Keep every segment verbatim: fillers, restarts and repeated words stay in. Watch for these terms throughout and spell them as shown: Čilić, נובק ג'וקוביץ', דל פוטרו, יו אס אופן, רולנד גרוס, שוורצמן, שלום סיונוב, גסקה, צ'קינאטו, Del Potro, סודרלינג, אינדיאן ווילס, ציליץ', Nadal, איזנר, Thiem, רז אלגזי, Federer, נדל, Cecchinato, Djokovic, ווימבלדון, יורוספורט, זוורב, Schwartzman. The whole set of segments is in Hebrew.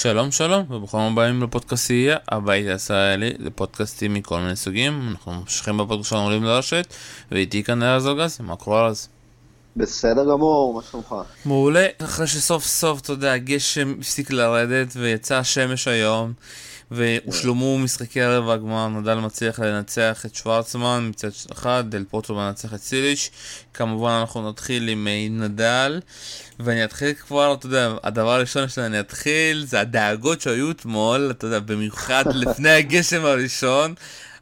שלום שלום, וברוכים הבאים לפודקאסטייה, הבית הישראלי, זה פודקאסטים מכל מיני סוגים, אנחנו ממשיכים בפודקאסט שלנו עולים לרשת, ואיתי כאן רז אלגזי, מה קורה רז? בסדר גמור, מה שלומך? מעולה, אחרי שסוף סוף, אתה יודע, הגשם הפסיק לרדת ויצא השמש היום, והושלמו משחקי רבע הגמר, נדל מצליח לנצח את שוורצמן מצד אחד, דל פוטרו מנצח את ציליץ'. כמובן אנחנו נתחיל עם נדל, ואני אתחיל כבר, אתה יודע, הדבר הראשון שאני אתחיל זה הדאגות שהיו אתמול, אתה יודע, במיוחד לפני הגשם הראשון.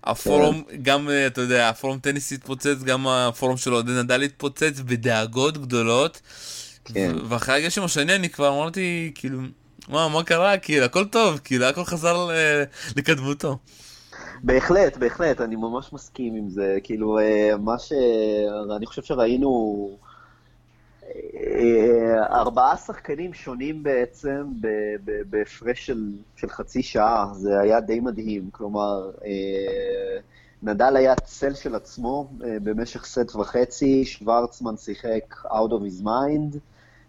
הפורום, גם, אתה יודע, הפורום טניס התפוצץ, גם הפורום של עודד נדל התפוצץ בדאגות גדולות, ואחרי הגשם השני אני כבר אמרתי, כאילו, מה, מה קרה? כאילו, הכל טוב, כאילו, הכל חזר לקדמותו. בהחלט, בהחלט, אני ממש מסכים עם זה, כאילו, מה ש... אני חושב שראינו ארבעה שחקנים שונים בעצם בהפרש של, של חצי שעה, זה היה די מדהים, כלומר, נדל היה צל של עצמו במשך סט וחצי, שוורצמן שיחק out of his mind,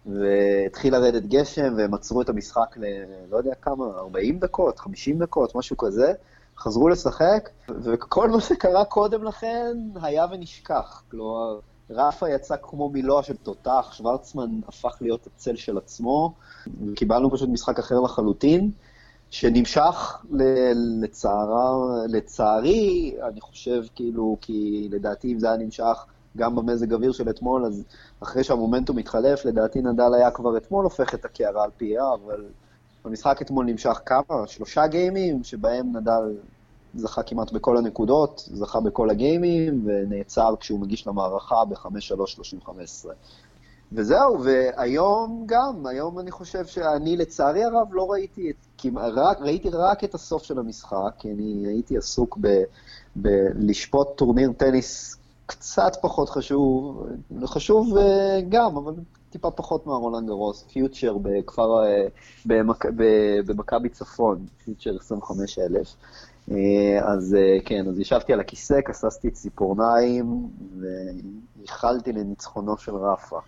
והתחיל לרדת גשם, והם עצרו את המשחק ל... לא יודע כמה, ארבעים דקות, חמישים דקות, משהו כזה, חזרו לשחק, וכל מה שקרה קודם לכן היה ונשכח. כלומר, רפה יצא כמו מילוע של תותח, שוורצמן הפך להיות הצל של עצמו, וקיבלנו פשוט משחק אחר לחלוטין, שנמשך ל- לצערה, לצערי, אני חושב כאילו, כי לדעתי אם זה היה נמשך, גם במזג אוויר של אתמול, אז אחרי שהמומנטום התחלף, לדעתי נדל היה כבר אתמול הופך את הקערה על פיה, אבל המשחק אתמול נמשך כמה, שלושה גיימים, שבהם נדל זכה כמעט בכל הנקודות, זכה בכל הגיימים, ונעצר כשהוא מגיש למערכה ב-חמש שלוש שלושים וחמש עשרה. וזהו, והיום גם, היום אני חושב שאני לצערי הרב לא ראיתי, את, רק, ראיתי רק את הסוף של המשחק, כי אני הייתי עסוק בלשפוט ב- טורניר טניס, קצת פחות חשוב, חשוב גם, אבל טיפה פחות מהרולנד גרוס, פיוטשר בכפר, במק... במכבי צפון, פיוטשר עשרים וחמישה אלף, אז כן, אז ישבתי על הכיסא, כססתי ציפורניים, והיחלתי לניצחונו של רפה,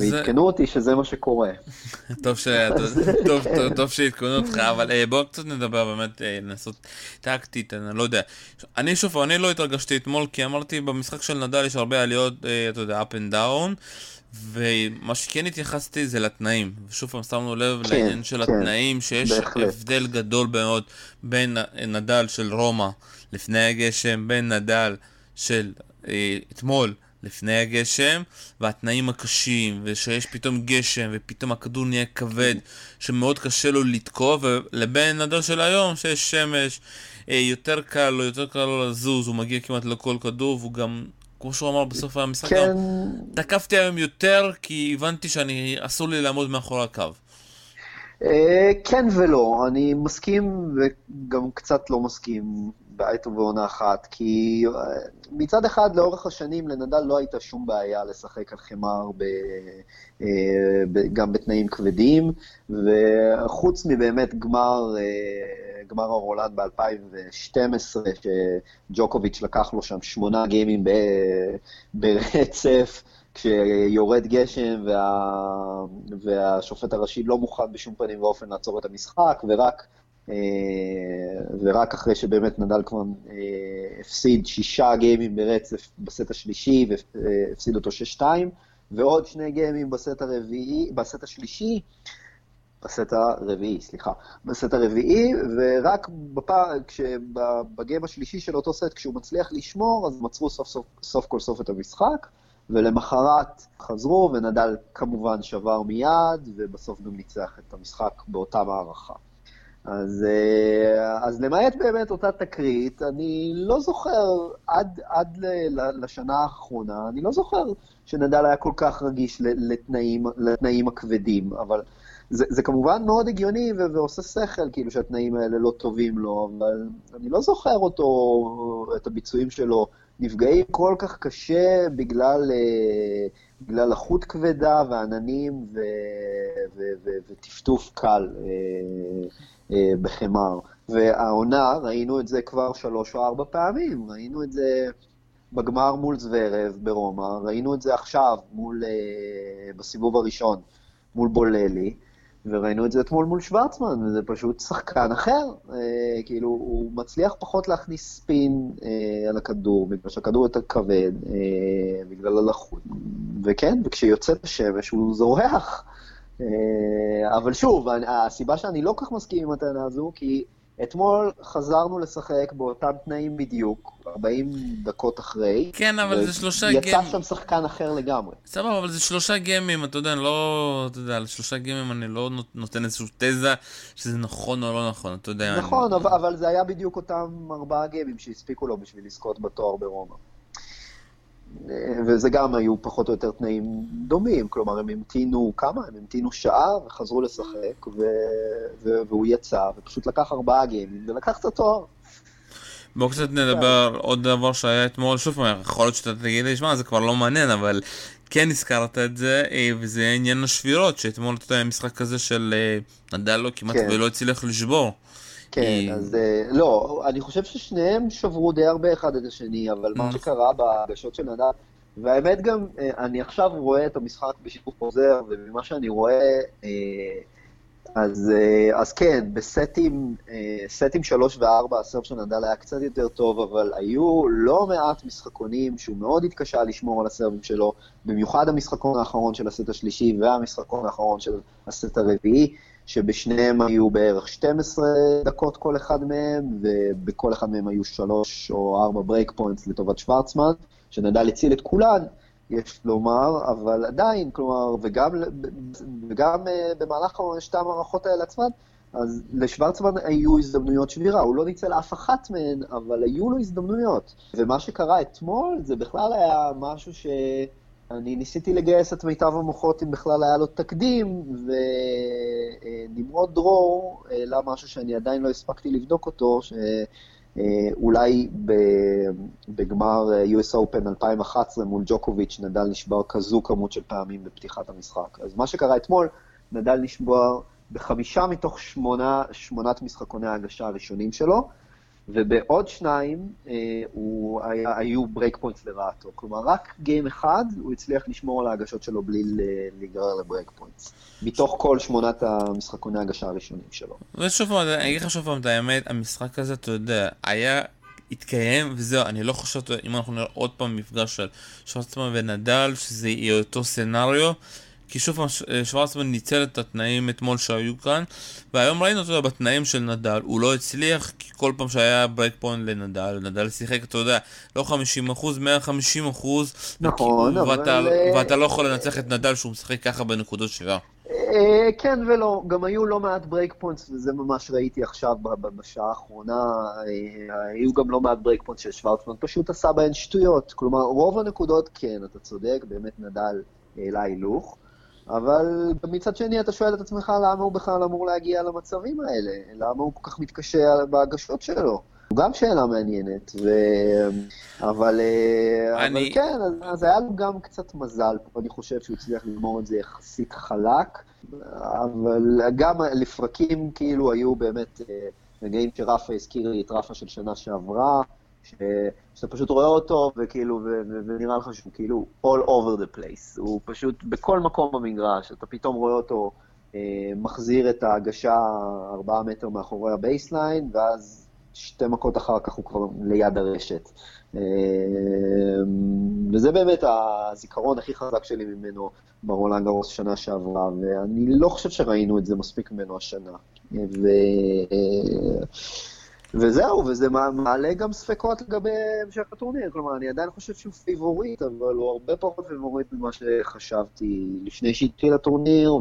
והתקנו אותי שזה מה שקורה. טוב שהתקנו אותך, אבל בואו קצת נדבר באמת, לנסות טקטית, אני לא יודע. אני שוב, אני לא התרגשתי אתמול, כי אמרתי במשחק של נדל יש הרבה עליות, אתה יודע, up and down, ומה שכן התייחסתי זה לתנאים, ושוב פעם שמנו לב לעניין של התנאים, שיש הבדל גדול מאוד בין נדל של רומא לפני הגשם, בין נדל של אתמול לפני הגשם, והתנאים הקשים, ושיש פתאום גשם, ופתאום הכדור נהיה כבד, שמאוד קשה לו לתקוף, ולבין נדל של היום, שיש שמש, יותר קל לו, יותר קל לו לזוז, הוא מגיע כמעט לכל כדור, והוא גם, כמו שהוא אמר בסוף המשחק, כן. גם, תקפתי היום יותר, כי הבנתי שאני, אסור לי לעמוד מאחורי הקו. כן ולא, אני מסכים, וגם קצת לא מסכים, בעת ובעונה אחת, כי מצד אחד לאורך השנים לנדל לא הייתה שום בעיה לשחק על חמר ב... גם בתנאים כבדים, וחוץ מבאמת גמר, גמר הרולנד ב-אלפיים ושתים עשרה, שג'וקוביץ' לקח לו שם שמונה גיימים ב... ברצף, כשיורד גשם וה... והשופט הראשי לא מוכן בשום פנים ואופן לעצור את המשחק, ורק ורק אחרי שבאמת נדל כבר הפסיד שישה גיימים ברצף בסט השלישי, והפסיד אותו שש שתיים, ועוד שני גיימים בסט הרביעי, בסט השלישי, בסט הרביעי, סליחה, בסט הרביעי, ורק בגיים השלישי של אותו סט, כשהוא מצליח לשמור, אז מצרו סוף, סוף, סוף כל סוף את המשחק, ולמחרת חזרו, ונדל כמובן שבר מיד, ובסוף גם ניצח את המשחק באותה מערכה. אז, אז למעט באמת אותה תקרית, אני לא זוכר, עד, עד לשנה האחרונה, אני לא זוכר שנדל היה כל כך רגיש לתנאים, לתנאים הכבדים, אבל זה, זה כמובן מאוד הגיוני ו- ועושה שכל, כאילו שהתנאים האלה לא טובים לו, אבל אני לא זוכר אותו, את הביצועים שלו, נפגעים כל כך קשה בגלל, בגלל החוט כבדה ועננים ו- ו- ו- וטפטוף קל בחמר. והעונה, ראינו את זה כבר שלוש או ארבע פעמים, ראינו את זה בגמר מול זוורב ברומא, ראינו את זה עכשיו מול, בסיבוב הראשון, מול בוללי, וראינו את זה אתמול מול שוורצמן, וזה פשוט שחקן אחר, אה, כאילו הוא מצליח פחות להכניס ספין אה, על הכדור, בגלל שהכדור יותר כבד, אה, בגלל הלחות, וכן, וכשיוצא בשבש הוא זורח, אה, אבל שוב, הסיבה שאני לא כך מסכים עם הטענה הזו, כי אתמול חזרנו לשחק באותם תנאים בדיוק, ארבעים דקות אחרי. כן, אבל זה שלושה גיימים. יצא שם שחקן אחר לגמרי. סבבה, אבל זה שלושה גיימים, אתה יודע, אני לא, אתה יודע, שלושה גיימים אני לא נותן איזשהו תזה שזה נכון או לא נכון, אתה יודע. נכון, אני... אבל, אבל זה היה בדיוק אותם ארבעה גיימים שהספיקו לו בשביל לזכות בתואר ברומא. וזה גם היו פחות או יותר תנאים דומים, כלומר הם המתינו כמה? הם המתינו שעה וחזרו לשחק ו... ו... והוא יצא ופשוט לקח ארבעה גיימים ולקח את התואר. בואו קצת נדבר עוד דבר שהיה אתמול, שוב פעם, יכול להיות שאתה תגיד לי, שמע, זה כבר לא מעניין, אבל כן הזכרת את זה, וזה עניין השבירות, שאתמול היה משחק כזה של נדל לו כמעט ולא הצליח לשבור. כן, אז לא, אני חושב ששניהם שברו די הרבה אחד את השני, אבל מה שקרה בהגשות של נדל, והאמת גם, אני עכשיו רואה את המשחק בשיתוף חוזר, ובמה שאני רואה, אז, אז כן, בסטים, סטים שלוש וארבע, הסרב של נדל היה קצת יותר טוב, אבל היו לא מעט משחקונים שהוא מאוד התקשה לשמור על הסרבים שלו, במיוחד המשחקון האחרון של הסט השלישי והמשחקון האחרון של הסט הרביעי, שבשניהם היו בערך שתים עשרה דקות כל אחד מהם, ובכל אחד מהם היו שלוש או ארבע ברייק פוינטס לטובת שוורצמן, שנדל הציל את כולן, יש לומר, אבל עדיין, כלומר, וגם, וגם במהלך שתי המערכות האלה עצמן, אז לשוורצמן היו הזדמנויות שבירה, הוא לא ניצל אף אחת מהן, אבל היו לו הזדמנויות. ומה שקרה אתמול, זה בכלל היה משהו ש... אני ניסיתי לגייס את מיטב המוחות אם בכלל היה לו תקדים, ונמרוד דרור העלה משהו שאני עדיין לא הספקתי לבדוק אותו, שאולי בגמר יו אס אופן אלפיים ואחת עשרה מול ג'וקוביץ' נדל נשבר כזו כמות של פעמים בפתיחת המשחק. אז מה שקרה אתמול, נדל נשבר בחמישה מתוך שמונה, שמונת משחקוני ההגשה הראשונים שלו, ובעוד שניים אה, הוא היה, היו ברייק פוינטס לרעתו. כלומר, רק גיים אחד הוא הצליח לשמור על ההגשות שלו בלי להיגרר לברייק פוינטס. מתוך כל שמונת המשחקוני ההגשה הראשונים שלו. ושוב פעם, אני אגיד לך שוב פעם, את האמת, המשחק הזה, אתה יודע, היה התקיים, וזהו, אני לא חושב, אם אנחנו נראה עוד פעם מפגש של שוורצמן ונדל, שזה יהיה אותו סנריו, כי שוב פעם שוורצמן ניצל את התנאים אתמול שהיו כאן, והיום ראינו אותו בתנאים של נדל, הוא לא הצליח, כי כל פעם שהיה ברייק פוינט לנדל, נדל שיחק, אתה יודע, לא חמישים אחוז, מאה וחמישים אחוז, נכון, וכי, אבל... ואתה, ואתה לא יכול לנצח את נדל שהוא משחק ככה בנקודות שלה. כן ולא, גם היו לא מעט ברייק פוינטס, וזה ממש ראיתי עכשיו בשעה האחרונה, היו גם לא מעט ברייק פוינטס של שוורצמן, פשוט עשה בהן שטויות, כלומר רוב הנקודות, כן, אתה צודק, באמת נדל העלה הילוך, אבל מצד שני אתה שואל את עצמך למה הוא בכלל אמור להגיע למצבים האלה, למה הוא כל כך מתקשה בהגשות שלו. הוא גם שאלה מעניינת, ו... אבל, אני... אבל כן, אז, אז היה לו גם קצת מזל, אני חושב שהוא הצליח לגמור את זה יחסית חלק, אבל גם לפרקים כאילו היו באמת רגעים שרפה הזכיר לי את רפה של שנה שעברה, ש... שאתה פשוט רואה אותו, וכאילו, ו... ונראה לך שהוא כאילו all over the place. הוא פשוט בכל מקום במגרש, אתה פתאום רואה אותו אה, מחזיר את ההגשה ארבעה מטר מאחורי הבייסליין, ואז שתי מכות אחר כך הוא כבר ליד הרשת. אה, וזה באמת הזיכרון הכי חזק שלי ממנו ברולנד גרוס שנה שעברה, ואני לא חושב שראינו את זה מספיק ממנו השנה. ו... אה, וזהו, וזה מעלה גם ספקות לגבי המשך הטורניר, כלומר, אני עדיין חושב שהוא פיבורית, אבל הוא הרבה פחות פיבורית ממה שחשבתי לפני שהתחיל הטורניר,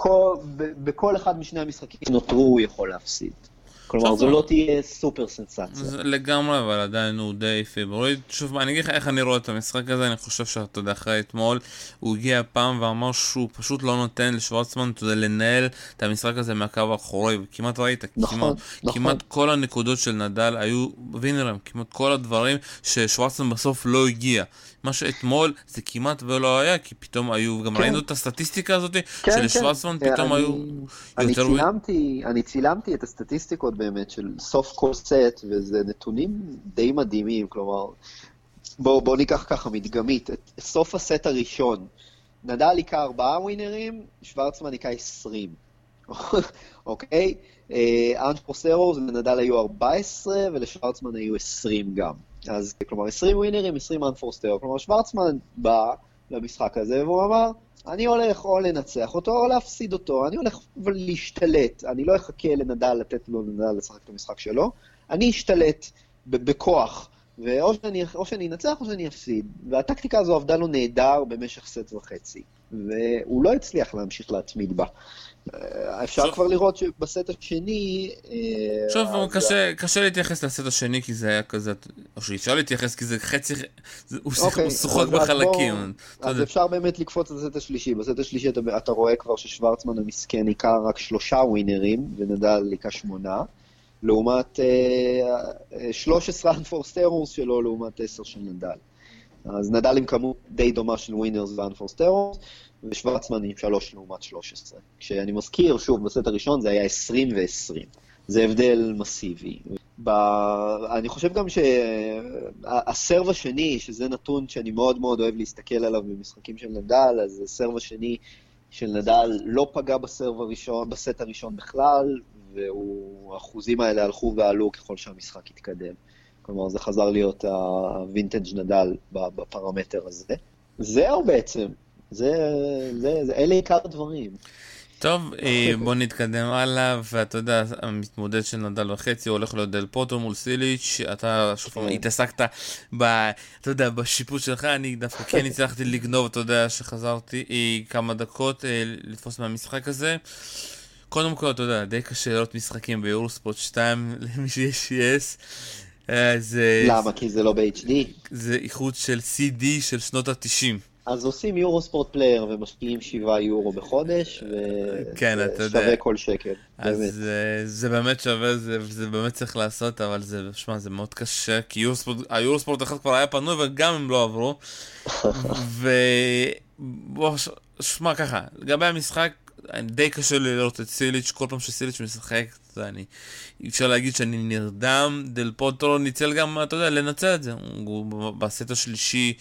ובכל אחד משני המשחקים נותרו הוא יכול להפסיד. כלומר, זו לא תהיה סופר סנסציה. לגמרי, אבל עדיין הוא די פיבורית. שוב, אני אגיד לך איך אני רואה את המשחק הזה, אני חושב שאתה יודע, אחרי אתמול, הוא הגיע פעם ואמר שהוא פשוט לא נותן לשוורצמן, אתה יודע, לנהל את המשחק הזה מהקו האחורי, וכמעט ראית, כמעט כל הנקודות של נדל היו ווינרים, כמעט כל הדברים ששוורצמן בסוף לא הגיע. מה שאתמול זה כמעט ולא היה, כי פתאום היו, גם ראינו את הסטטיסטיקה הזאת, שלשוורצמן פתאום היו יותר... אני צילמתי את הסטטיסטיקות באמת של סוף כל סט, וזה נתונים די מדהימים, כלומר, בואו בוא ניקח ככה מדגמית, את סוף הסט הראשון, נדל היקה ארבעה ווינרים, שוורצמן היקה עשרים. אוקיי? אנש פרוסרוס לנדל היו ארבע עשרה, ולשוורצמן היו עשרים גם. אז כלומר עשרים ווינרים, עשרים אנפורסטר. כלומר שוורצמן בא למשחק הזה, והוא אמר, אני הולך או לנצח אותו או להפסיד אותו, אני הולך להשתלט, אני לא אחכה לנדל לתת לו לנדל לשחק את המשחק שלו, אני אשתלט בכוח, ואו שאני, או שאני אנצח או שאני אפסיד, והטקטיקה הזו עבדה לו נהדר במשך סט וחצי, והוא לא הצליח להמשיך להתמיד בה. אפשר כבר לראות שבסט השני... שוב, קשה להתייחס לסט השני, כי זה היה כזה... או שאפשר להתייחס, כי זה חצי... הוא שוחק בחלקים. אז אפשר באמת לקפוץ את הסט השלישי. בסט השלישי אתה רואה כבר ששוורצמן המסכן היקר רק שלושה ווינרים, ונדל היקר שמונה, לעומת שלוש עשרה אנפורסט אירורס שלו, לעומת עשר של נדל. אז נדל עם כמות די דומה של ווינרס ואנפורסט אירורס, ושוורצמן עם שלוש לעומת שלוש עשרה. כשאני מזכיר, שוב, בסט הראשון זה היה עשרים ו-עשרים. זה הבדל מסיבי. ב... אני חושב גם שהסרב השני, שזה נתון שאני מאוד מאוד אוהב להסתכל עליו במשחקים של נדל, אז הסרב השני של נדל לא פגע בסרב הראשון, בסט הראשון בכלל, והאחוזים האלה הלכו ועלו ככל שהמשחק התקדם. כלומר, זה חזר להיות הווינטג' נדל בפרמטר הזה. זהו בעצם. זה, זה, זה, אלה עיקר דברים. טוב, בוא נתקדם הלאה, ואתה יודע, המתמודד של נדל וחצי הולך להיות דל פוטרו מול סיליץ'. אתה שוב התעסקת, אתה יודע, בשיפוט שלך, אני דווקא כן הצלחתי לגנוב, אתה יודע, שחזרתי כמה דקות לתפוס מהמשחק הזה. קודם כל, אתה יודע, די קשה לראות משחקים ביורוספורט שתיים, למי שיש יס. למה? כי זה לא ב-אייץ' די. זה איחוד של סי די של שנות ה-תשעים. אז עושים יורו ספורט פלייר ומשקיעים שבעה יורו בחודש, ושווה כל שקל. אז זה באמת שווה, זה באמת צריך לעשות, אבל זה מאוד קשה, כי היורו ספורט אחד כבר היה פנוי וגם הם לא עברו. ובואו, שמע ככה, לגבי המשחק, די קשה לראות את סיליץ', כל פעם שסיליץ' משחק, אפשר להגיד שאני נרדם, דל פוטרו ניצל גם, אתה יודע, לנצל את זה, הוא בסט השלישי,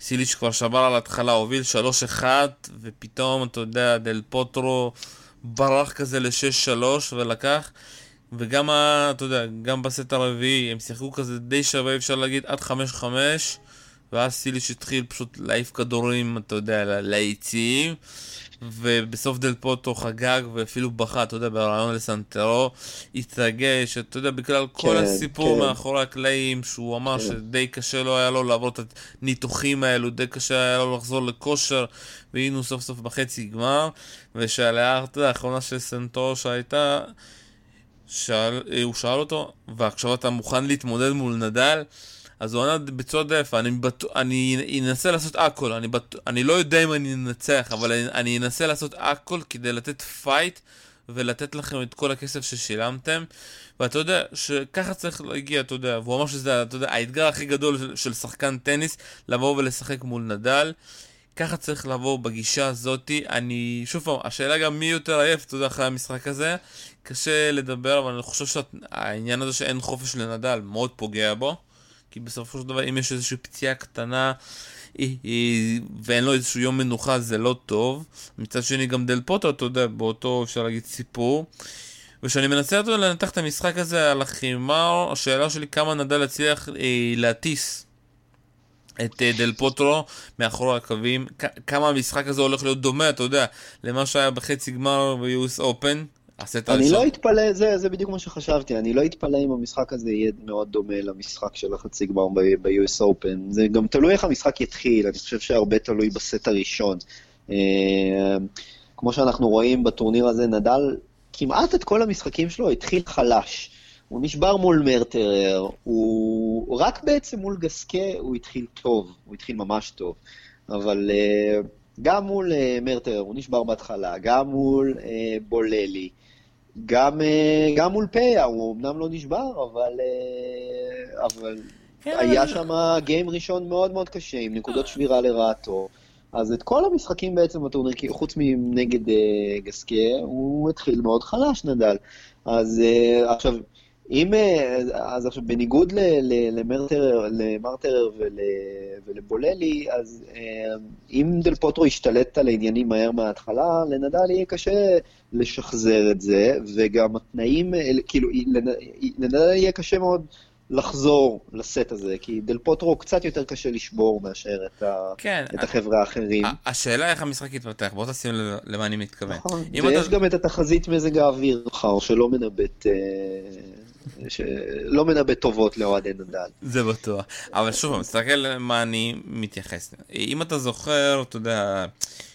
סיליץ' כבר שבר על ההתחלה, הוביל שלוש אחת, ופתאום, אתה יודע, דל פוטרו ברח כזה ל-שש שלוש ולקח, וגם, אתה יודע, גם בסט הרביעי, הם שיחקו כזה די שווה, אפשר להגיד, עד חמש חמש, ואז סיליץ' התחיל פשוט להעיף כדורים, אתה יודע, ליציעים, ובסוף דל פוטרו חגג, ואפילו בכה, אתה יודע, ברעיון לסנטרו, התרגש, אתה יודע, בכלל כל כן, הסיפור כן. מאחורי הקלעים, שהוא אמר כן. שדי קשה לא היה לו לעבור את הניתוחים האלו, די קשה היה לו לחזור לכושר, והיינו סוף סוף בחצי גמר, ושאלה, אתה יודע, האחרונה של סנטרו שהייתה, שאל, הוא שאל אותו, ועכשיו אתה מוכן להתמודד מול נדל, אז הוא ענה בצודף, אני, בט... אני אנסה לעשות הכל, אני, בט... אני לא יודע אם אני אנצח, אבל אני, אני אנסה לעשות הכל כדי לתת פייט ולתת לכם את כל הכסף ששילמתם, ואתה יודע שככה צריך להגיע, אתה יודע, והוא אמר שזה, אתה יודע, האתגר הכי גדול של, של שחקן טניס, לבוא ולשחק מול נדל, ככה צריך לבוא בגישה הזאת. אני, שוב פעם, השאלה גם מי יותר עייף, אתה יודע, אחרי המשחק הזה, קשה לדבר, אבל אני חושב שהעניין הזה שאין חופש לנדל מאוד פוגע בו, כי בסופו של דבר, אם יש איזושהי פציעה קטנה אי, אי, ואין לו איזשהו יום מנוחה, זה לא טוב. מצד שני, גם דל פוטרו, אתה יודע, באותו, אפשר להגיד, סיפור. וכשאני מנסה אותו לנתח את המשחק הזה על החימר, השאלה שלי כמה נדל הצליח אי, להטיס את אי, דל פוטרו מאחורי הקווים. כ- כמה המשחק הזה הולך להיות דומה, אתה יודע, למה שהיה בחצי גמר ב-יו אס Open. אני לא התפלא, זה, זה בדיוק מה שחשבתי, אני לא התפלא אם המשחק הזה יהיה מאוד דומה למשחק של החצי גמר ב-יו אס Open, זה גם תלוי איך המשחק יתחיל, אני חושב שהרבה תלוי בסט הראשון. כמו שאנחנו רואים בטורניר הזה, נדל כמעט את כל המשחקים שלו התחיל חלש, הוא נשבר מול מרטרר, הוא רק בעצם מול גסקה הוא התחיל טוב, הוא התחיל ממש טוב, אבל... גם מול uh, מרטרר, הוא נשבר בהתחלה, גם מול uh, בוללי, גם, uh, גם מול פיה, הוא אמנם לא נשבר, אבל, uh, אבל היה שם גיים ראשון מאוד מאוד קשה, עם נקודות שבירה לרעתו. אז את כל המשחקים בעצם בטורניר, חוץ מנגד uh, גסקה, הוא התחיל מאוד חלש נדל. אז uh, עכשיו, אם, אז עכשיו, בניגוד למרטרר ולבוללי, אז אם דל פוטרו השתלט על העניינים מהר מההתחלה, לנדל יהיה קשה לשחזר את זה, וגם התנאים, כאילו, לנדל יהיה קשה מאוד לחזור לסט הזה, כי דל פוטרו קצת יותר קשה לשבור מאשר את, ה... כן, את החברה האחרים. השאלה איך המשחק יתפתח, בוא תשים למה אני מתכוון. נכון, ויש אתה... גם את התחזית מזג האוויר מחר, שלא מנבט, שלא מנבט טובות לאוהדי נדל. זה בטוח, אבל שוב, מסתכל מה אני מתייחס. אם אתה זוכר, אתה יודע,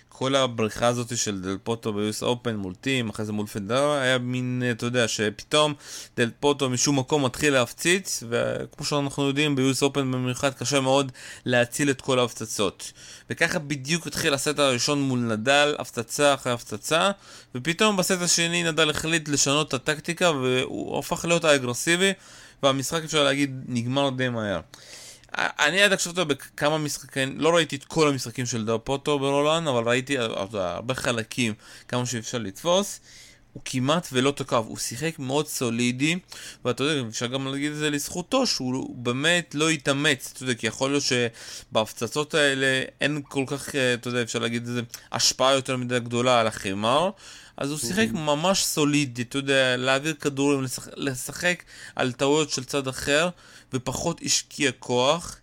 כל הבריחה הזאת של דל פוטרו ביוס אופן מול טים, אחרי זה מול פדרר, היה מין, אתה יודע, שפתאום דל פוטרו משום מקום מתחיל להפציץ, וכמו שאנחנו יודעים, ביוס אופן במיוחד קשה מאוד להציל את כל ההפצצות. וככה בדיוק התחיל הסט הראשון מול נדל, הפצצה אחרי הפצצה, ופתאום בסט השני נדל החליט לשנות את הטקטיקה, והוא הופך להיות האגרסיבי, והמשחק אפשר להגיד נגמר די מהר. אני עד עכשיו בכמה משחקים, לא ראיתי את כל המשחקים של דל פוטרו ברולאן, אבל ראיתי הרבה חלקים, כמה שאפשר לתפוס. הוא כמעט ולא תקף, הוא שיחק מאוד סולידי, ואתה יודע, אפשר גם להגיד את זה לזכותו, שהוא באמת לא יתאמץ, אתה יודע, כי יכול להיות שבהפצצות האלה אין כל כך, אתה יודע, אפשר להגיד את זה, השפעה יותר מדי גדולה על החמר, אז הוא שיחק ממש סולידי, אתה יודע, להעביר כדורים, לשחק על טעויות של צד אחר, ופחות השקיע כוח,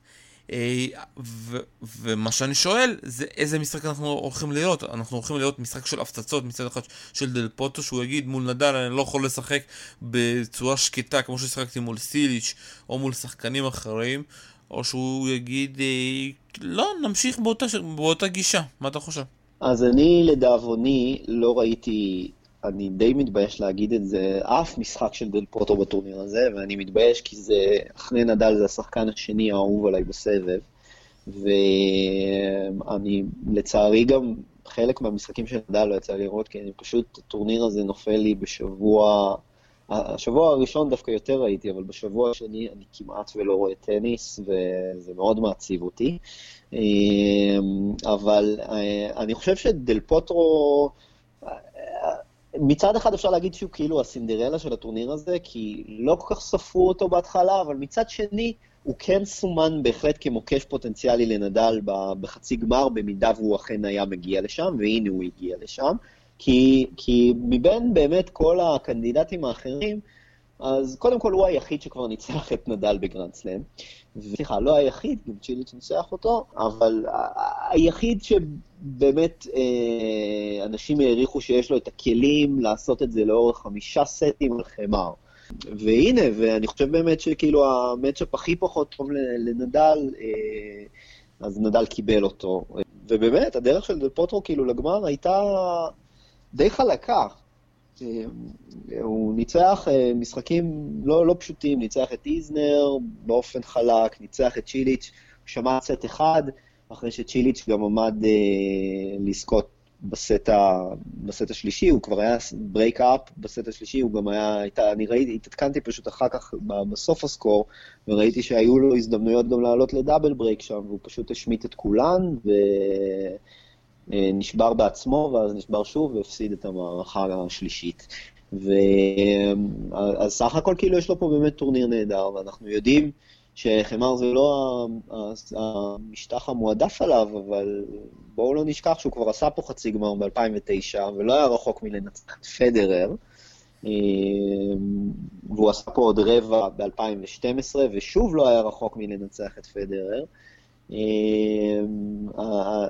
ו- ומה שאני שואל זה איזה משחק אנחנו הולכים להיות. אנחנו הולכים להיות משחק של הפצצות מצד אחד של דל פוטרו, שהוא יגיד מול נדל אני לא יכול לשחק בצורה שקטה כמו ששחקתי מול סיליץ' או מול שחקנים אחרים, או שהוא יגיד לא, נמשיך באותה, באותה גישה. מה אתה חושב? אז אני לדעבוני לא ראיתי, אני די מתבייש להגיד את זה, אף משחק של דל פוטרו בטורניר הזה, ואני מתבייש כי זה, אחרי נדל זה השחקן השני האהוב עליי בסבב, ואני לצערי גם חלק מהמשחקים של נדל לא יצא לראות, כי אני פשוט, הטורניר הזה נופל לי בשבוע, השבוע הראשון דווקא יותר ראיתי, אבל בשבוע השני אני כמעט ולא רואה טניס, וזה מאוד מעציב אותי, אבל אני חושב שדל פוטרו, מצד אחד אפשר להגיד שהוא כאילו הסינדרלה של הטורניר הזה, כי לא כל כך ספרו אותו בהתחלה, אבל מצד שני הוא כן סומן בהחלט כמוקש פוטנציאלי לנדל בחצי גמר, במידה והוא אכן היה מגיע לשם, והנה הוא הגיע לשם, כי, כי מבין באמת כל הקנדידטים האחרים, אז קודם כל הוא היחיד שכבר ניצח את נדל בגרנד סלאם, סליחה, לא היחיד, גם צ'יליץ' ניצח אותו, אבל היחיד שבאמת אה, אנשים העריכו שיש לו את הכלים לעשות את זה לאורך חמישה סטים על חמר. והנה, ואני חושב באמת שכאילו המאצ'אפ הכי פחות טוב לנדל, אה, אז נדל קיבל אותו. ובאמת, הדרך של דל פוטרו כאילו לגמר הייתה די חלקה. הוא ניצח משחקים לא, לא פשוטים, ניצח את איזנר באופן חלק, ניצח את צ'יליץ', הוא שמע סט אחד, אחרי שצ'יליץ' גם עמד אה, לזכות בסט, ה, בסט השלישי, הוא כבר היה ברייק-אפ בסט השלישי, הוא גם היה, הייתה, אני ראיתי, התעדכנתי פשוט אחר כך בסוף הסקור, וראיתי שהיו לו הזדמנויות גם לעלות לדאבל ברייק שם, והוא פשוט השמיט את כולן, ו... נשבר בעצמו, ואז נשבר שוב, והפסיד את המערכה השלישית. אז סך הכל כאילו יש לו פה באמת טורניר נהדר, ואנחנו יודעים שחמר זה לא המשטח המועדף עליו, אבל בואו לא נשכח שהוא כבר עשה פה חצי גמר ב-אלפיים ותשע, ולא היה רחוק מלנצח את פדרר, והוא עשה פה עוד רבע ב-אלפיים ושתים עשרה, ושוב לא היה רחוק מלנצח את פדרר,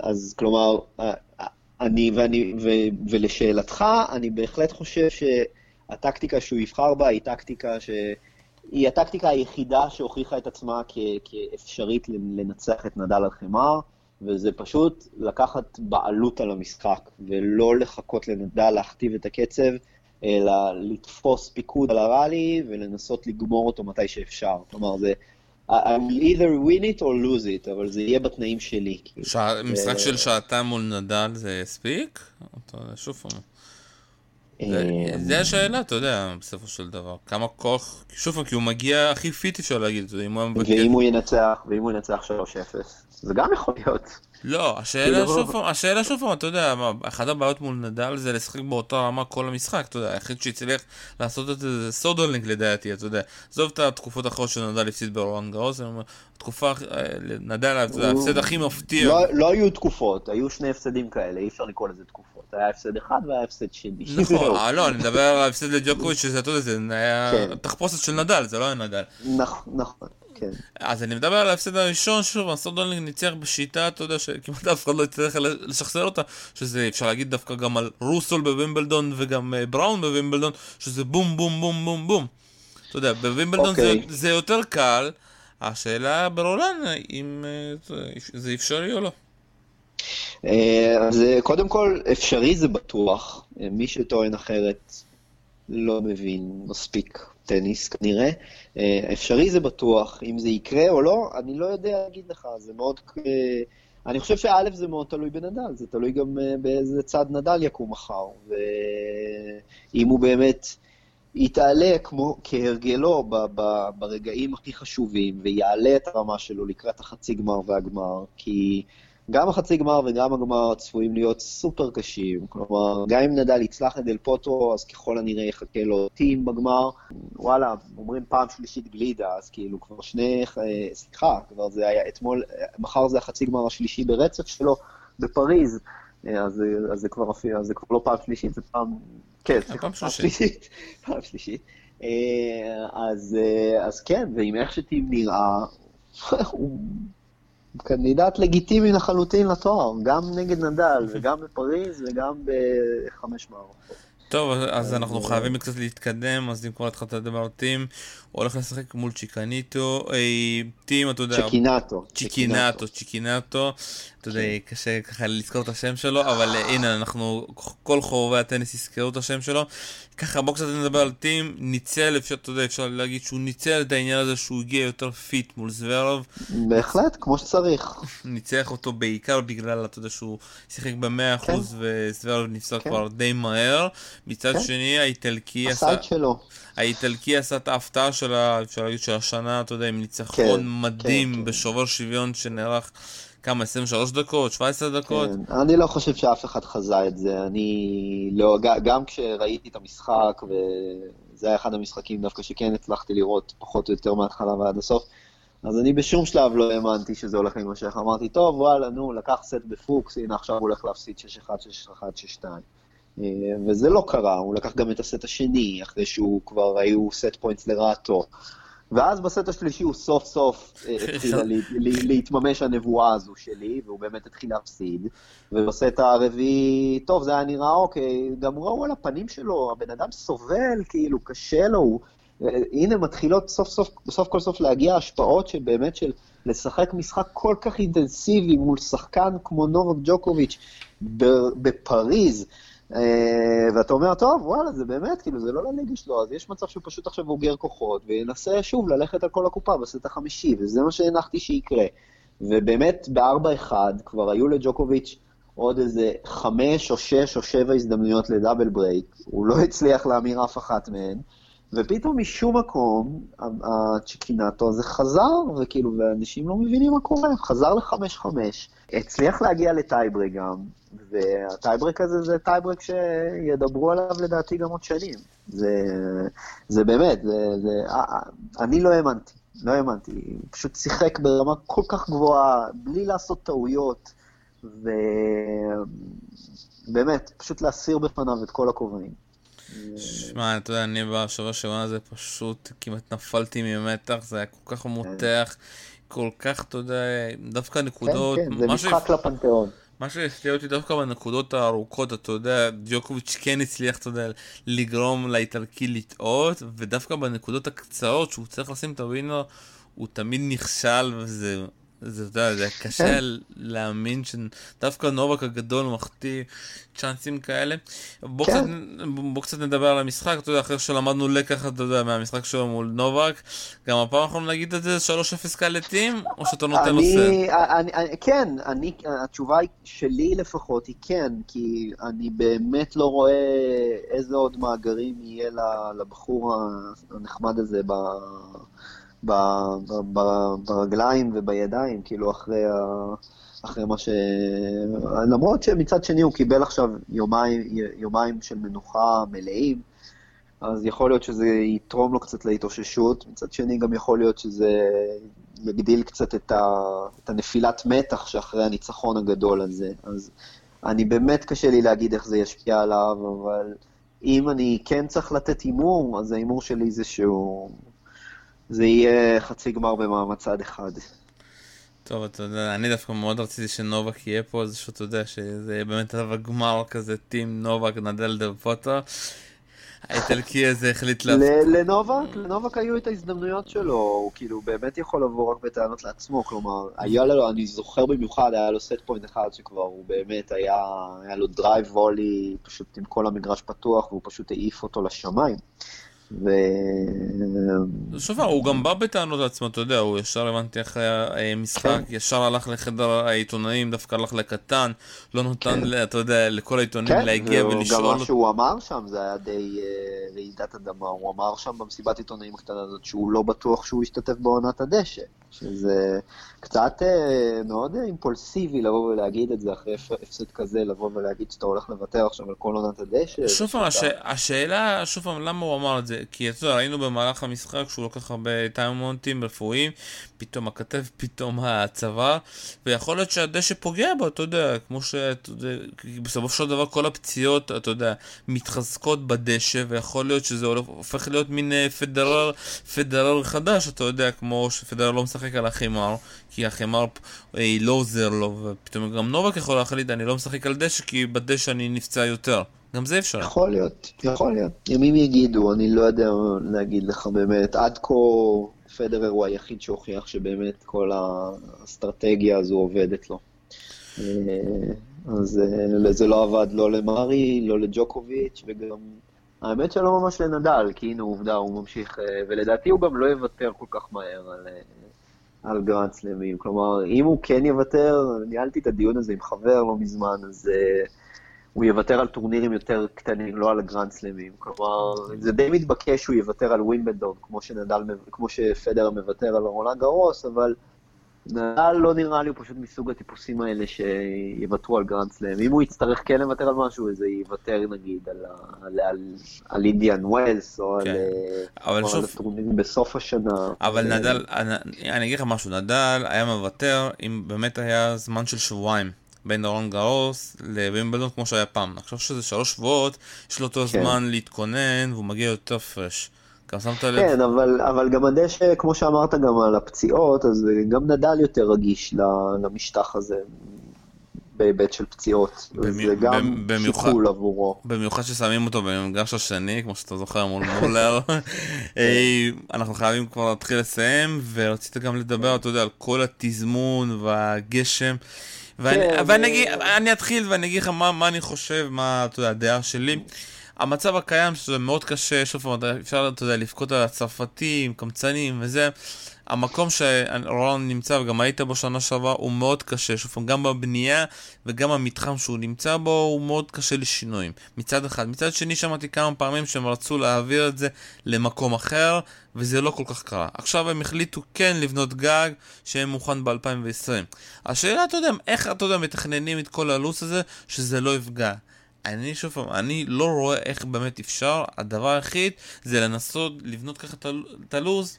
אז כלומר, אני ואני, ולשאלתך, אני בהחלט חושב שהטקטיקה שהוא יבחר בה היא טקטיקה שהיא הטקטיקה היחידה שהוכיחה את עצמה כאפשרית לנצח את נדל על חמר, וזה פשוט לקחת בעלות על המשחק, ולא לחכות לנדל להכתיב את הקצב, אלא לתפוס פיקוד על הראלי ולנסות לגמור אותו מתי שאפשר. כלומר, זה I'm either win it or lose it, אבל זה יהיה בתנאים שלי. משחק של שעתה מול נדל זה הספיק? שוב, זה השאלה, אתה יודע, בסופו של דבר. כמה כוח, שוב, כי הוא מגיע הכי פיט אפשר להגיד, ואם הוא ינצח שלוש אפס, זה גם יכול להיות. לא, השאלה שוב פעם, אתה יודע, אחת הבעיות מול נדל זה לשחק באותה רמה כל המשחק, אתה יודע, היחיד שהצליח לעשות את זה זה סודרלינג לדעתי, אתה יודע, זו את התקופות האחרות שנדל הפסיד ברולאן גארוס, התקופה, נדל, אתה יודע, הפסד הכי מפתיע. לא היו תקופות, היו שני הפסדים כאלה, אי אפשר לקרוא לזה תקופות, היה הפסד אחד והיה הפסד שני. נכון, לא, אני מדבר על הפסד לג'וקוביץ' שזה, אתה יודע, זה היה תחפושת של נדל, זה לא היה נדל. נכון. אז אני מדבר על ההפסד הראשון, שוב, הסודרלינג ניצח בשיטה, אתה יודע, שכמעט אף אחד לא יצטרך לשחזר אותה, שזה אפשר להגיד דווקא גם על רוסול בווימבלדון וגם בראון בווימבלדון, שזה בום בום בום בום בום. אתה יודע, בווימבלדון זה יותר קל, השאלה ברולן, אם זה אפשרי או לא. אז קודם כל, אפשרי זה בטוח, מי שטוען אחרת לא מבין מספיק טניס כנראה, אפשרי זה בטוח, אם זה יקרה או לא, אני לא יודע להגיד לך, זה מאוד, אני חושב שא' זה מאוד תלוי בנדל, זה תלוי גם באיזה צד נדל יקום מחר, ואם הוא באמת יתעלה כמו כהרגלו ב- ב- ברגעים הכי חשובים, ויעלה את הרמה שלו לקראת החצי גמר והגמר, כי גם החצי גמר וגם הגמר צפויים להיות סופר קשים, כלומר, גם אם נדל יצלח את דל פוטרו, אז ככל הנראה יחכה לו טים בגמר, וואלה, אומרים פעם שלישית גלידה, אז כאילו כבר שני, סליחה, כבר זה היה אתמול, מחר זה החצי גמר השלישי ברצף שלו בפריז, אז, אז זה כבר, אז זה כבר לא פעם שלישית, זה פעם, כן, סליחה, פעם שלישית, פעם שלישית, אז, אז כן, ואם איך שטים נראה, הוא קנדידט לגיטימי לחלוטין לתואר, גם נגד נדל, וגם בפריז, וגם בחמש מערכות. טוב, אז אנחנו חייבים קצת להתקדם, אז אם כבר התחלת לדבר על טים, הוא הולך לשחק מול צ'יקניטו, טים, אתה יודע... צ'קינאטו. צ'קינאטו, צ'קינאטו, אתה יודע, קשה ככה לזכור את השם שלו, אבל הנה, אנחנו, כל חורבי הטניס יזכרו את השם שלו, ככה בוא קצת נדבר על טים, ניצל, אפשר, אתה יודע, אפשר להגיד שהוא ניצל את העניין הזה שהוא הגיע יותר פיט מול זוורב. בהחלט, כמו שצריך. ניצח אותו בעיקר בגלל, אתה יודע, שהוא שיחק ב-מאה אחוז וזוורב נפסק כבר די מהר. מצד שני, האיטלקי עשה... הסייד שלו. האיטלקי עשה את ההפתעה של השנה, אתה יודע, עם ניצחון מדהים בשובר שוויון שנערך כמה, עשרים ושלוש דקות, שבע עשרה דקות? כן, אני לא חושב שאף אחד חזה את זה, אני לא, גם כשראיתי את המשחק, וזה היה אחד המשחקים דווקא שכן הצלחתי לראות פחות או יותר מההתחלה ועד הסוף, אז אני בשום שלב לא האמנתי שזה הולך להימשך, אמרתי, טוב, וואלה, נו, לקח סט בפוקס, הנה עכשיו הוא הולך להפסיד שש אחת, שש אחת, שש שתיים, וזה לא קרה, הוא לקח גם את הסט השני, אחרי שהוא כבר היו סט פוינטס לרעתו, ואז בסט השלישי הוא סוף סוף התחילה להתממש הנבואה הזו שלי, והוא באמת התחיל להפסיד, ובסט הרביעי, טוב, זה היה נראה אוקיי, גם ראו על הפנים שלו, הבן אדם סובל, כאילו, קשה לו, הנה מתחילות סוף סוף, סוף כל סוף להגיע ההשפעות של באמת של לשחק משחק כל כך אינטנסיבי מול שחקן כמו נובק ג'וקוביץ' בפריז, ואתה אומר, טוב, וואלה, זה באמת, כאילו, זה לא לליגה שלו, אז יש מצב שהוא פשוט עכשיו בוגר כוחות, וינסה שוב ללכת על כל הקופה בסט החמישי, וזה מה שהנחתי שיקרה. ובאמת, ב-ארבע אחת כבר היו לג'וקוביץ' עוד איזה חמש או שש או שבע הזדמנויות לדאבל ברייק, הוא לא הצליח להמיר אף אחת מהן, ופתאום משום מקום, הצ'יקינאטו הזה חזר, וכאילו, ואנשים לא מבינים מה קורה, חזר ל-חמש חמש, הצליח להגיע לטייברק גם, והטייברק הזה זה טייברק שידברו עליו לדעתי גם עוד שנים, זה, זה באמת, זה, זה, אני לא האמנתי, לא האמנתי, פשוט שיחק ברמה כל כך גבוהה, בלי לעשות טעויות, ובאמת, פשוט להסיר בפניו את כל הכובעים. שמע, אתה יודע, אני בשבוע שבוע הזה פשוט כמעט נפלתי ממתח, זה היה כל כך מותח, כל כך, אתה יודע, דווקא נקודות... כן, כן, זה משחק לפנתיאון. מה שהפתיע אותי דווקא בנקודות הארוכות, אתה יודע, ג'וקוביץ' כן הצליח, אתה יודע, לגרום לאיטלקי לטעות, ודווקא בנקודות הקצרות שהוא צריך לשים את הווינר, הוא תמיד נכשל, וזה... זה, אתה יודע, זה קשה להאמין שדווקא נובק הגדול מחטיא צ'אנסים כאלה. בוא, כן. קצת, בוא קצת נדבר על המשחק, אתה יודע, אחרי שלמדנו לקח, אתה יודע, מהמשחק שלו מול נובק, גם הפעם אנחנו נגיד את זה שלוש אפס קלטים, או שאתה נותן לו סט? כן, אני, התשובה שלי לפחות היא כן, כי אני באמת לא רואה איזה עוד מאגרים יהיה לבחור הנחמד הזה ב... ברגליים ובידיים, כאילו אחרי ה... אחרי מה ש... למרות שמצד שני הוא קיבל עכשיו יומיים, יומיים של מנוחה מלאים, אז יכול להיות שזה יתרום לו קצת להתאוששות, מצד שני גם יכול להיות שזה יגדיל קצת את, ה... את הנפילת מתח שאחרי הניצחון הגדול הזה, אז אני באמת קשה לי להגיד איך זה ישפיע עליו, אבל אם אני כן צריך לתת אימור, אז האימור שלי זה שהוא... זה יהיה חצי גמר במאמץ עד אחד. טוב, אתה יודע, אני דווקא מאוד רציתי שנובק יהיה פה, אז שאתה יודע שזה יהיה באמת עליו הגמר כזה, טים נובק, נדל דל פוטרו. האיטלקי הזה החליט להפתיע. לנובק, לנובק היו את ההזדמנויות שלו, הוא כאילו באמת יכול לבוא רק בטענות לעצמו, כלומר, היה לו, אני זוכר במיוחד, היה לו סט פוינט אחד שכבר הוא באמת היה, היה לו דרייב וולי, פשוט עם כל המגרש פתוח, והוא פשוט העיף אותו לשמיים. ו... שוב, הוא גם בא בטענות לעצמו, אתה יודע, הוא ישר הבנתי אחרי המשחק, כן. ישר הלך לחדר העיתונאים, דווקא הלך לקטן, לא נותן, כן. אתה יודע, לכל העיתונאים כן. להגיע ולשאול. גם מה שהוא אמר שם, זה היה די uh, רעידת אדמה, הוא אמר שם במסיבת עיתונאים הקטנה הזאת, שהוא לא בטוח שהוא השתתף בעונת הדשא, שזה קצת uh, מאוד uh, אימפולסיבי לבוא ולהגיד את זה, אחרי הפסד כזה, לבוא ולהגיד שאתה הולך לוותר עכשיו על כל עונת הדשא. שוב, הש... השאלה, שוב, למה הוא אמר את זה? כי אתה יודע, ראינו במהלך המשחק שהוא לוקח הרבה טיימאוטים רפואיים, פתאום הכתף, פתאום הצוואר, ויכול להיות שהדשא פוגע בו, אתה יודע, כמו שבסופו של דבר כל הפציעות, אתה יודע, מתחזקות בדשא, ויכול להיות שזה הופך להיות מין פדרר, פדרר חדש, אתה יודע, כמו שפדרר לא משחק על החימר, כי החימר היא לא עוזר לו, ופתאום גם נובק יכול להחליט, אני לא משחק על דשא, כי בדשא אני נפצע יותר. גם זה אפשר. יכול להיות, יכול להיות. ימים יגידו, אני לא יודע להגיד לך באמת, עד כה פדרר הוא היחיד שהוכיח שבאמת כל האסטרטגיה הזו עובדת לו. אז זה לא עבד לא למרי, לא לג'וקוביץ' וגם האמת שלא ממש לנדל, כי הנה עובדה, הוא ממשיך, ולדעתי הוא גם לא יוותר כל כך מהר על... על גרנד סלמים. כלומר, אם הוא כן יוותר, ניהלתי את הדיון הזה עם חבר לא מזמן, אז... הוא יוותר על טורנירים יותר קטנים, לא על הגרנד סלמים. כלומר, זה די מתבקש שהוא יוותר על ווימבלדון, כמו שנדל, כמו שפדרר מוותר על רולנד גארוס, אבל נדל לא נראה לי, הוא פשוט מסוג הטיפוסים האלה שיוותרו על גרנד סלם. אם הוא יצטרך כן לוותר על משהו, זה יוותר נגיד על, על, על, על אינדיאן ווילס, או כן. על, או שוב... על הטורנירים בסוף השנה. אבל ו... נדל, אני, אני אגיד לך משהו, נדל היה מוותר אם באמת היה זמן של שבועיים. בין רולנד גארוס לווימבלדון כמו שהיה פעם. אני חושב שזה שלוש שבועות, יש לו אותו כן. זמן להתכונן, והוא מגיע יותר פרש. גם שמת לב. כן, אבל, אבל גם הדשא, כמו שאמרת גם על הפציעות, אז גם נדל יותר רגיש למשטח הזה, בהיבט של פציעות. במי... זה גם במיוחד... שיקול עבורו. במיוחד ששמים אותו במגרש השני, כמו שאתה זוכר מול מולר. אנחנו חייבים כבר להתחיל לסיים, ורצית גם לדבר, אתה יודע, על כל התזמון והגשם, ואני אתחיל ואני אגיד לך מה אני חושב, מה הדעה שלי. המצב הקיים שזה מאוד קשה, שוב פעם אפשר לפקוד על הצרפתים, קמצנים וזה. המקום שרולנד נמצא וגם היית בו שנה שעברה הוא מאוד קשה, שוב פעם גם בבנייה וגם המתחם שהוא נמצא בו הוא מאוד קשה לשינויים מצד אחד. מצד שני שמעתי כמה פעמים שהם רצו להעביר את זה למקום אחר וזה לא כל כך קרה. עכשיו הם החליטו כן לבנות גג שהם מוכן ב-אלפיים ועשרים. השאלה, אתה יודע, איך אתה יודע מתכננים את כל הלוס הזה שזה לא יפגע? אני שוב פעם, אני לא רואה איך באמת אפשר. הדבר היחיד זה לנסות לבנות ככה את הלוס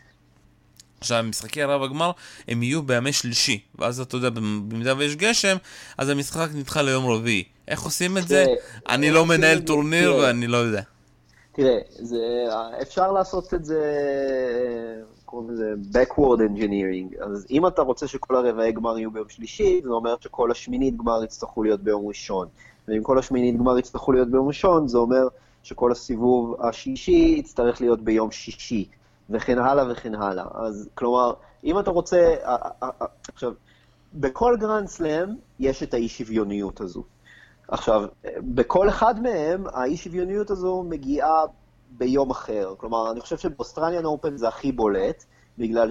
שהמשחקי הרב הגמר הם יהיו בימי שלישי, ואז אתה יודע, במידה ויש גשם אז המשחק נדחה ליום רביעי. איך עושים את זה? אני לא מנהל טורניר ואני לא יודע. תראה, אפשר לעשות את זה, קוראים לזה backward engineering. אז אם אתה רוצה שכל הרבעי גמר יהיו ביום שלישי, זה אומר שכל השמינית גמר יצטרכו להיות ביום ראשון, ואם כל השמינית גמר יצטרכו להיות ביום ראשון, זה אומר שכל הסיבוב השישי יצטרך להיות ביום שישי, וכן הלאה וכן הלאה. אז כלומר, אם אתה רוצה, עכשיו, בכל גרנד סלאם יש את האי שוויוניות הזו. עכשיו, בכל אחד מהם, האי שוויוניות הזו מגיעה ביום אחר. כלומר, אני חושב שבאוסטרליאן אופן זה הכי בולט, בגלל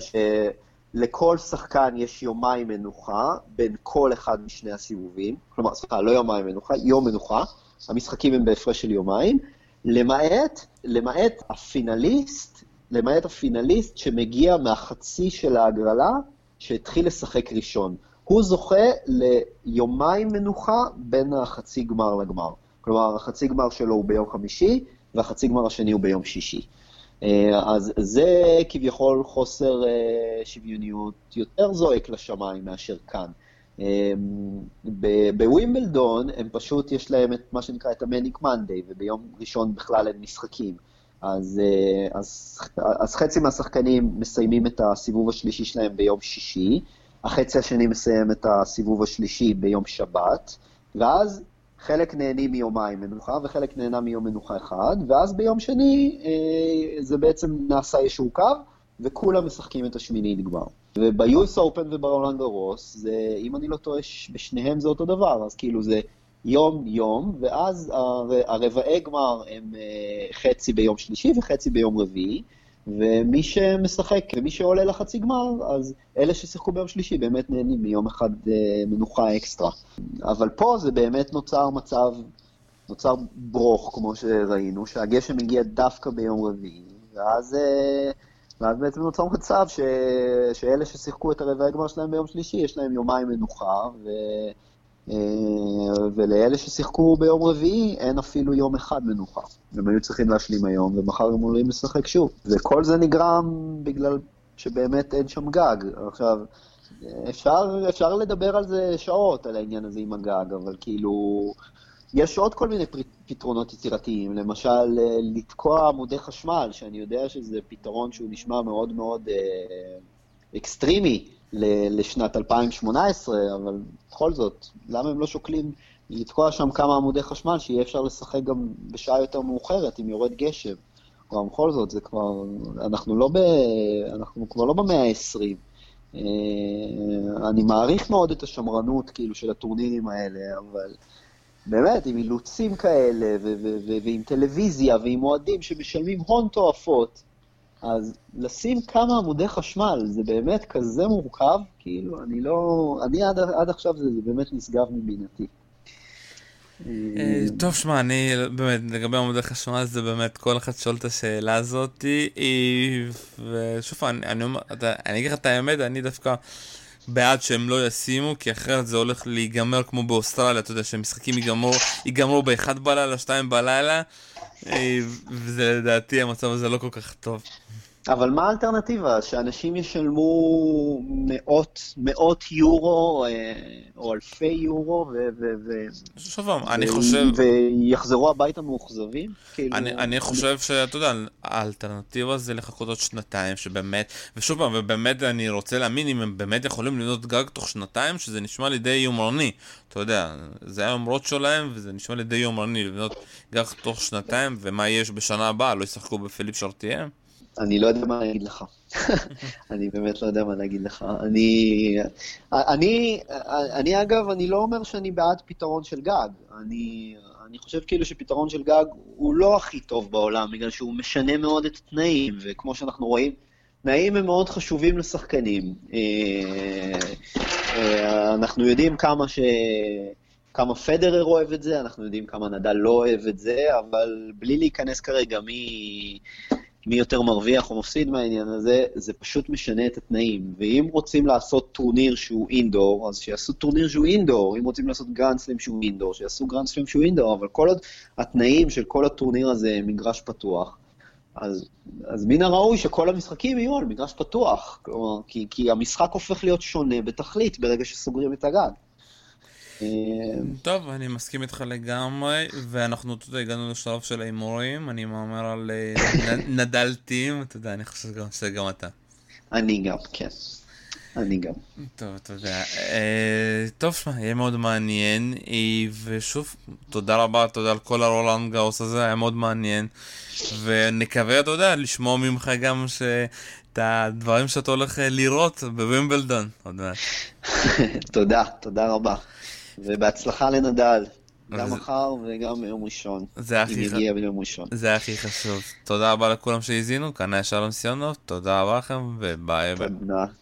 שלכל שחקן יש יומיים מנוחה בין כל אחד משני הסיבובים. כלומר, סליחה, לא יומיים מנוחה, יום מנוחה. המשחקים הם בהפרש של יומיים. למעט, למעט הפינליסט למעט הפינליסט שמגיע מהחצי של ההגרלה, שהתחיל לשחק ראשון. הוא זוכה ליומיים מנוחה בין החצי גמר לגמר. כלומר, החצי גמר שלו הוא ביום חמישי, והחצי גמר השני הוא ביום שישי. אז זה כביכול חוסר שוויוניות יותר זועק לשמיים מאשר כאן. בווימבלדון הם פשוט יש להם את מה שנקרא את המניק מנדי, וביום ראשון בכלל הם משחקים. אז, אז, אז חצי מהשחקנים מסיימים את הסיבוב השלישי שלהם ביום שישי, החצי השני מסיים את הסיבוב השלישי ביום שבת, ואז חלק נהנים מיומיים מנוחה, וחלק נהנה מיום מנוחה אחד, ואז ביום שני זה בעצם נעשה איזשהו קו, וכולם משחקים את השמינית גמר. וביוס אופן וברולנד גרוס, זה, אם אני לא טועה, בשניהם זה אותו דבר, אז כאילו זה יום יום, ואז הרבעי גמר הם חצי ביום שלישי וחצי ביום רביעי, ומי שמשחק ומי שעולה לחצי גמר, אז אלה ששיחקו ביום שלישי באמת נהנים מיום אחד מנוחה אקסטרה. אבל פה זה באמת נוצר מצב, נוצר ברוך, כמו שראינו, שהגשם הגיע דווקא ביום רביעי, ואז, ואז בעצם נוצר מצב ש, שאלה ששיחקו את הרבעי גמר שלהם ביום שלישי, יש להם יומיים מנוחה, ו... ולאלה ששיחקו ביום רביעי אין אפילו יום אחד מנוחה. הם היו צריכים להשלים היום, ומחר הם עולים לשחק שוב. וכל זה נגרם בגלל שבאמת אין שם גג. עכשיו, אפשר, אפשר לדבר על זה שעות, על העניין הזה עם הגג, אבל כאילו, יש עוד כל מיני פתרונות יצירתיים. למשל, לתקוע עמודי חשמל, שאני יודע שזה פתרון שהוא נשמע מאוד מאוד אקסטרימי, לשנת אלפיים שמונה עשרה, אבל בכל זאת, למה הם לא שוקלים לתקוע שם כמה עמודי חשמל, שיהיה אפשר לשחק גם בשעה יותר מאוחרת, אם יורד גשם. אבל בכל זאת, זה כבר, אנחנו לא ב, אנחנו כבר לא במאה העשרים. אני מעריך מאוד את השמרנות, כאילו, של הטורנירים האלה, אבל באמת, עם אילוצים כאלה, ו- ו- ו- ועם טלוויזיה, ועם מועדים שמשלמים הון תועפות, אז לשים כמה עמודי חשמל, זה באמת כזה מורכב, כאילו, אני לא, אני עד, עד עכשיו זה, זה באמת נשגב מבינתי. טוב, שמה, אני, באמת, לגבי עמודי חשמל, זה באמת, כל אחד שואל את השאלה הזאת, ושוב, אני, אני, אני אגיד לך את האמת, אני דווקא בעד שהם לא ישימו, כי אחרת זה הולך להיגמר כמו באוסטרליה, אתה יודע, שמשחקים ייגמרו באחד בלילה, שתיים בלילה, וזה לדעתי המצב הזה לא כל כך טוב. אבל מה האלטרנטיבה? שאנשים ישלמו מאות, מאות יורו או אלפי יורו ו... שוב, אני חושב... ויחזרו הביתה מאוכזבים? אני חושב שאתה יודע, האלטרנטיבה זה לחכות עוד שנתיים שבאמת, ושוב, ובאמת אני רוצה להאמין אם הם באמת יכולים לבנות גג תוך שנתיים, שזה נשמע לידי יומרני, אתה יודע, זה היה יומרות שלהם וזה נשמע לידי יומרני לבנות גג תוך שנתיים, ומה יש בשנה הבאה? לא ישחקו בפליפ שרתיה? אני לא יודע מה להגיד לך. אני באמת לא יודע מה להגיד לך. אני, אני, אני אגב, אני לא אומר שאני בעד פתרון של גג. אני, אני חושב כאילו שפתרון של גג הוא לא הכי טוב בעולם, בגלל שהוא משנה מאוד את התנאים, וכמו שאנחנו רואים, תנאים הם מאוד חשובים לשחקנים. אנחנו יודעים כמה ש... כמה פדרר אוהב את זה, אנחנו יודעים כמה נדל לא אוהב את זה, אבל בלי להיכנס כרגע מי... מי יותר מרוויח או מפסיד מהעניין הזה, זה פשוט משנה את התנאים. ואם רוצים לעשות טורניר שהוא אינדור, אז שיעשו טורניר שהוא אינדור. אם רוצים לעשות גרנדסלאם שהוא אינדור, שיעשו גרנדסלאם שהוא אינדור. אבל כל עוד התנאים של כל הטורניר הזה הם מגרש פתוח, אז, אז מן הראוי שכל המשחקים יהיו על מגרש פתוח. כלומר, כי, כי המשחק הופך להיות שונה בתכלית ברגע שסוגרים את הגג. טוב, אני מסכים איתך לגמרי, ואנחנו הגענו לשלב של האימורים, אני מאמר על נדל טים, אתה יודע, אני חושב שגם אתה. אני גם, כן. אני גם. טוב, תודה. טוב, יהיה מאוד מעניין, ושוב, תודה רבה, תודה על כל הרולנד גרוס הזה, היה מאוד מעניין, ונקווה, אתה יודע, לשמוע ממך גם ש... את הדברים שאתה הולך לראות בווימבלדון, עוד מעט. תודה, תודה רבה. ובהצלחה לנדל, גם מחר וגם ביום ראשון, אם יגיע ביום ראשון. זה הכי חשוב. תודה רבה לכולם שהזינו, כאן היה שלום סיונוב, תודה רבה לכם וביי ביי.